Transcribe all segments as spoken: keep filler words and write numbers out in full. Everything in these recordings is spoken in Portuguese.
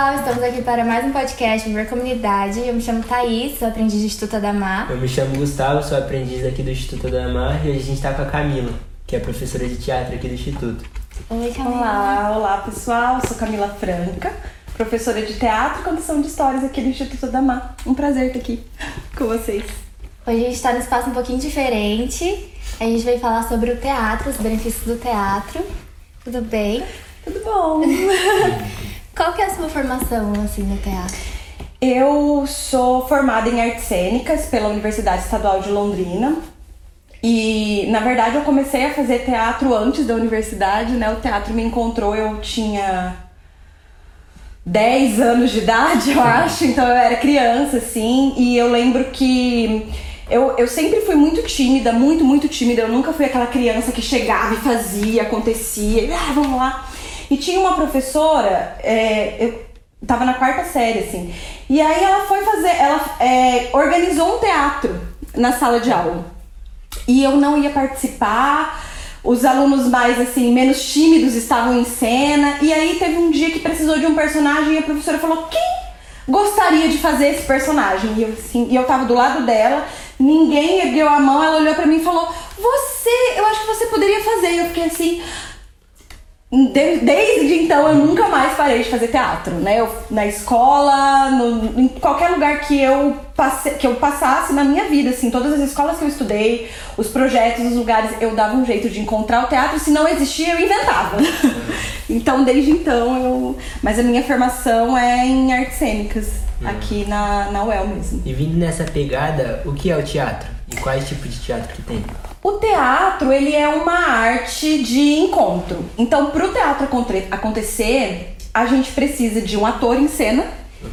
pessoal, estamos aqui para mais um podcast Ver Comunidade. Eu me chamo Thaís, sou aprendiz do Instituto do Mar. Eu me chamo Gustavo, sou aprendiz aqui do Instituto do Mar. E a gente está com a Camila, que é professora de teatro aqui do Instituto. Oi, Camila. Olá, olá pessoal, eu sou Camila Franca, professora de teatro e contação de histórias aqui do Instituto do Mar. Um prazer estar aqui com vocês. Hoje a gente está num espaço um pouquinho diferente. A gente veio falar sobre o teatro, os benefícios do teatro. Tudo bem? Tudo bom! Qual que é a sua formação, assim, no teatro? Eu sou formada em Artes Cênicas pela Universidade Estadual de Londrina. E, na verdade, eu comecei a fazer teatro antes da universidade, né? O teatro me encontrou, eu tinha dez anos de idade, eu acho. Então, eu era criança, assim. E eu lembro que eu, eu sempre fui muito tímida, muito, muito tímida. Eu nunca fui aquela criança que chegava e fazia, acontecia. E, ah, vamos lá! E tinha uma professora, é, eu tava na quarta série, assim, e aí ela foi fazer, ela é, organizou um teatro na sala de aula. E eu não ia participar, os alunos mais, assim, menos tímidos estavam em cena, e aí teve um dia que precisou de um personagem e a professora falou, quem gostaria de fazer esse personagem? E eu, assim, e eu tava do lado dela, ninguém ergueu a mão, ela olhou pra mim e falou, você, eu acho que você poderia fazer. E eu fiquei assim... Desde então eu nunca mais parei de fazer teatro, né? Eu, na escola, no, em qualquer lugar que eu, passe, que eu passasse na minha vida, assim, todas as escolas que eu estudei, os projetos, os lugares, eu dava um jeito de encontrar o teatro. Se não existia, eu inventava. Então, desde então, eu... Mas a minha formação é em artes cênicas, hum. aqui na, na U E L mesmo. E vindo nessa pegada, o que é o teatro? E quais tipos de teatro que tem? O teatro, ele é uma arte de encontro. Então, para o teatro acontecer, a gente precisa de um ator em cena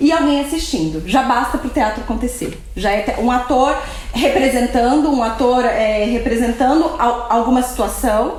e alguém assistindo. Já basta para o teatro acontecer. Já é um ator representando, um ator é, representando alguma situação.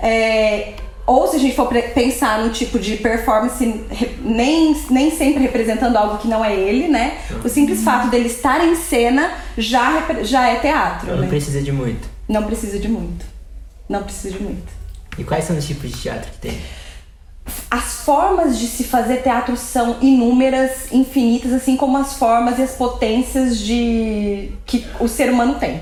É, ou se a gente for pensar no tipo de performance, nem, nem sempre representando algo que não é ele, né? O simples fato dele estar em cena já, já é teatro. Não né? precisa de muito. Não precisa de muito. Não precisa de muito. E quais são os tipos de teatro que tem? As formas de se fazer teatro são inúmeras, infinitas, assim como as formas e as potências de... que o ser humano tem.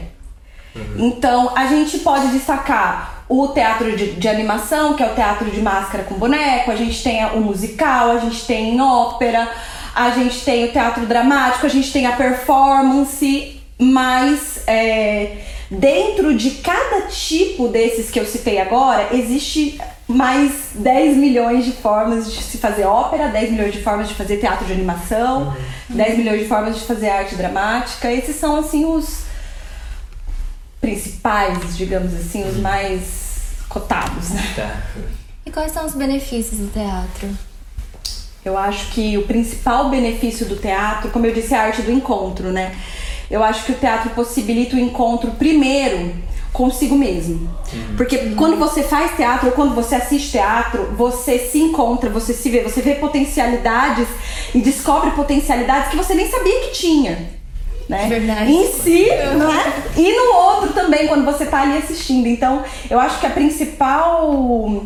Uhum. Então, a gente pode destacar o teatro de, de animação, que é o teatro de máscara com boneco, a gente tem o musical, a gente tem ópera, a gente tem o teatro dramático, a gente tem a performance, mas... É... Dentro de cada tipo desses que eu citei agora, existe mais dez milhões de formas de se fazer ópera, dez milhões de formas de fazer teatro de animação, uhum. dez milhões de formas de fazer arte dramática. Esses são, assim, os principais, digamos assim, os mais cotados, né? Tá. E quais são os benefícios do teatro? Eu acho que o principal benefício do teatro, como eu disse, é a arte do encontro, né? Eu acho que o teatro possibilita o encontro primeiro consigo mesmo. Uhum. Porque quando você faz teatro, ou quando você assiste teatro, você se encontra, você se vê, você vê potencialidades e descobre potencialidades que você nem sabia que tinha. Né? Verdade. Em si, não é? E no outro também, quando você tá ali assistindo. Então, eu acho que a principal...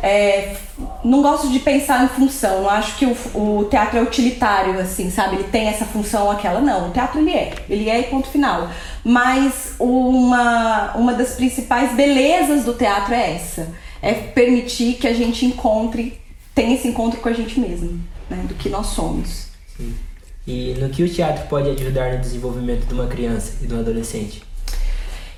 É, não gosto de pensar em função, não acho que o, o teatro é utilitário, assim, sabe? Ele tem essa função ou aquela, não. O teatro ele é, ele é e ponto final. Mas uma, uma das principais belezas do teatro é essa, é permitir que a gente encontre, tenha esse encontro com a gente mesmo, né? Do que nós somos. Sim. E no que o teatro pode ajudar no desenvolvimento de uma criança e de um adolescente?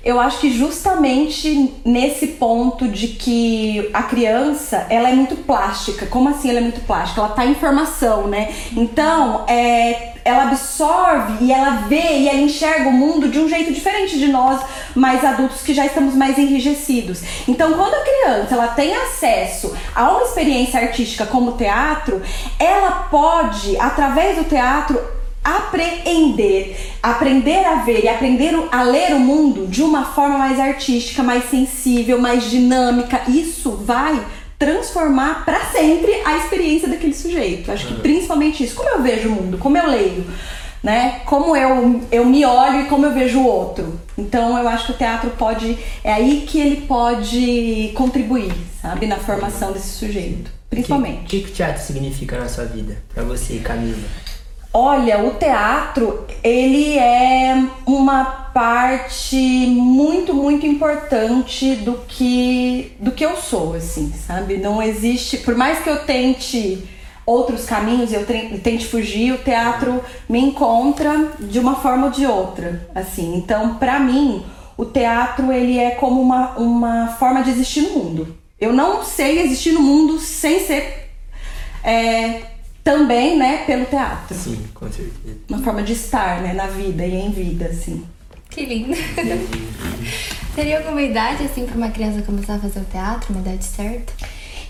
Eu acho que justamente nesse ponto de que a criança, ela é muito plástica. Como assim ela é muito plástica? Ela tá em formação, né? Então, é, ela absorve e ela vê e ela enxerga o mundo de um jeito diferente de nós, mais adultos, que já estamos mais enrijecidos. Então, quando a criança ela tem acesso a uma experiência artística como o teatro, ela pode, através do teatro, apreender, aprender a ver e aprender a ler o mundo de uma forma mais artística, mais sensível, mais dinâmica. Isso vai transformar para sempre a experiência daquele sujeito. Acho que principalmente isso, como eu vejo o mundo, como eu leio, né? Como eu, eu me olho e como eu vejo o outro. Então eu acho que o teatro pode, é aí que ele pode contribuir, sabe, na formação desse sujeito. principalmente. O que, que, que o teatro significa na sua vida, pra você, Camila? Olha, o teatro, ele é uma parte muito, muito importante do que, do que eu sou, assim, sabe? Não existe, por mais que eu tente outros caminhos, eu tente fugir, o teatro me encontra de uma forma ou de outra, assim. Então, pra mim, o teatro, ele é como uma, uma forma de existir no mundo. Eu não sei existir no mundo sem ser... É, também, né, pelo teatro. Sim, com certeza. Uma forma de estar, né, na vida e em vida, assim. Que lindo. Teria alguma idade, assim, para uma criança começar a fazer o teatro, uma idade certa?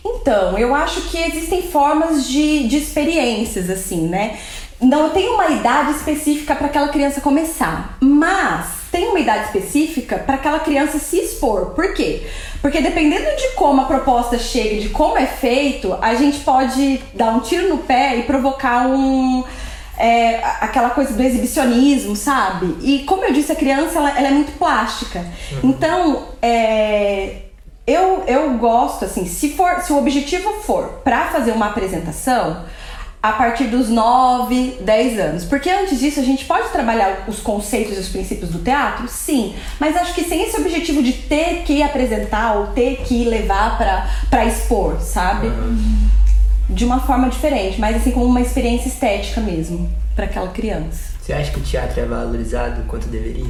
Então, eu acho que existem formas de, de experiências, assim, né? Não tem uma idade específica para aquela criança começar, mas tem uma idade específica para aquela criança se expor. Por quê? Porque dependendo de como a proposta chega, de como é feito, a gente pode dar um tiro no pé e provocar um... É, aquela coisa do exibicionismo, sabe? E como eu disse, a criança ela, ela é muito plástica. Uhum. Então, é, eu, eu gosto, assim, se, for, se o objetivo for para fazer uma apresentação... a partir dos nove, dez anos. Porque antes disso a gente pode trabalhar os conceitos e os princípios do teatro? Sim. Mas acho que sem esse objetivo de ter que apresentar ou ter que levar pra, pra expor, sabe? Uhum. De uma forma diferente, mas assim, como uma experiência estética mesmo, pra aquela criança. Você acha que o teatro é valorizado quanto deveria?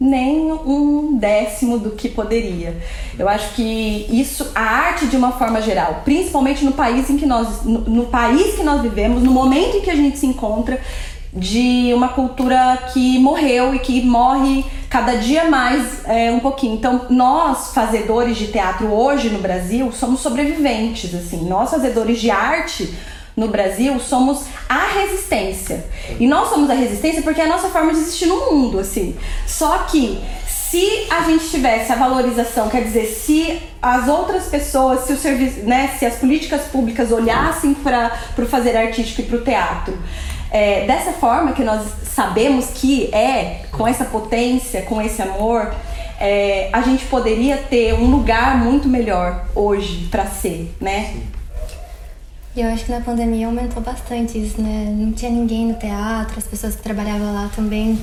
Nem um décimo do que poderia. Eu acho que isso, a arte de uma forma geral, principalmente no país em que nós, no, no país que nós vivemos, no momento em que a gente se encontra, de uma cultura que morreu e que morre cada dia mais é, um pouquinho. Então, nós, fazedores de teatro hoje no Brasil, somos sobreviventes, assim. Nós, fazedores de arte no Brasil, somos a resistência. E nós somos a resistência porque é a nossa forma de existir no mundo, assim. Só que se a gente tivesse a valorização, quer dizer, se as outras pessoas, se o serviço, né, se as políticas públicas olhassem para o fazer artístico e para o teatro, é, dessa forma que nós sabemos que é, com essa potência, com esse amor, é, a gente poderia ter um lugar muito melhor hoje para ser, né? E eu acho que na pandemia aumentou bastante isso, né? Não tinha ninguém no teatro, as pessoas que trabalhavam lá também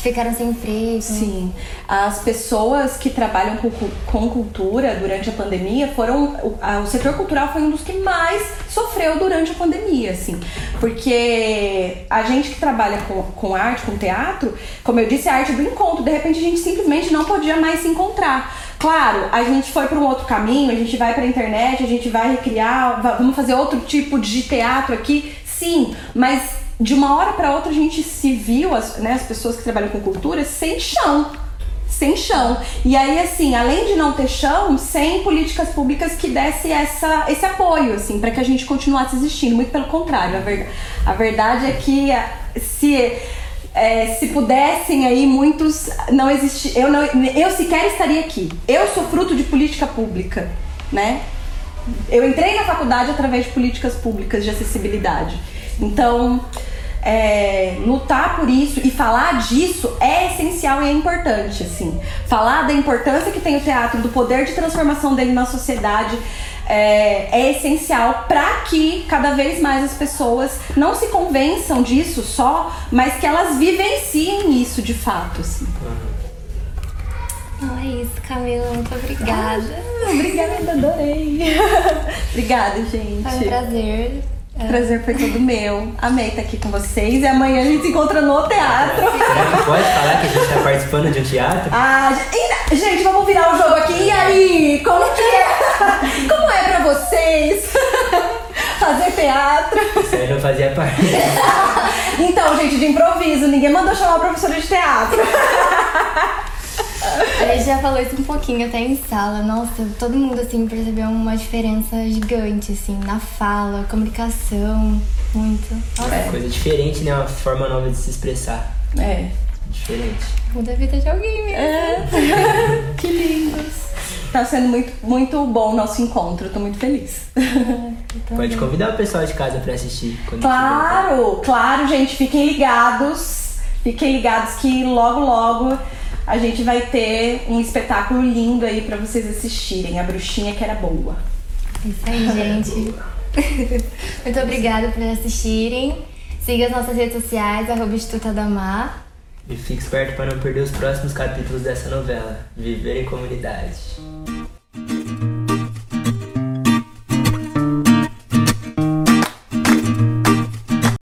ficaram sem emprego. Sim. As pessoas que trabalham com, com cultura durante a pandemia foram... O, a, o setor cultural foi um dos que mais sofreu durante a pandemia, assim. Porque a gente que trabalha com, com arte, com teatro, como eu disse, é a arte do encontro. De repente a gente simplesmente não podia mais se encontrar. Claro, a gente foi para um outro caminho, a gente vai para a internet, a gente vai recriar, vamos fazer outro tipo de teatro aqui. Sim, mas de uma hora para outra a gente se viu, as, né, as pessoas que trabalham com cultura, sem chão. Sem chão. E aí, assim, além de não ter chão, sem políticas públicas que dessem essa, esse apoio, assim, para que a gente continuasse existindo. Muito pelo contrário, a, ver, a verdade é que se... É, se pudessem aí, muitos não existi... eu, não... eu sequer estaria aqui. Eu sou fruto de política pública, né? Eu entrei na faculdade através de políticas públicas de acessibilidade. Então, é, lutar por isso e falar disso é essencial e é importante, assim. Falar da importância que tem o teatro, do poder de transformação dele na sociedade... É, é essencial para que cada vez mais as pessoas não se convençam disso só, mas que elas vivenciem isso de fato, assim. Então é isso, Camila, muito obrigada. Ah, obrigada, adorei. Obrigada, gente. Foi um prazer. É. Prazer foi todo meu. Amei estar aqui com vocês. E amanhã a gente se encontra no teatro. Será que pode falar que a gente tá participando de um teatro? Ah, e, gente, vamos virar o jogo aqui. E aí? Como que é? Como é pra vocês fazer teatro? Isso aí não fazia parte. Então, gente, de improviso. Ninguém mandou chamar a professora de teatro. A gente já falou isso um pouquinho até em sala. Nossa, todo mundo, assim, percebeu uma diferença gigante, assim, na fala, comunicação, muito. Nossa. É uma coisa diferente, né? Uma forma nova de se expressar. É. Diferente. Muda a vida de alguém mesmo. É. Que lindos. Tá sendo muito, muito bom o nosso encontro, eu tô muito feliz. É, pode convidar o pessoal de casa pra assistir. Claro, claro, gente, fiquem ligados. Fiquem ligados que logo, logo... a gente vai ter um espetáculo lindo aí pra vocês assistirem. A Bruxinha Que Era Boa. Isso aí, gente. Muito obrigada por assistirem. Siga as nossas redes sociais, arroba Instituto do Mar. E fique esperto para não perder os próximos capítulos dessa novela. Viver em comunidade.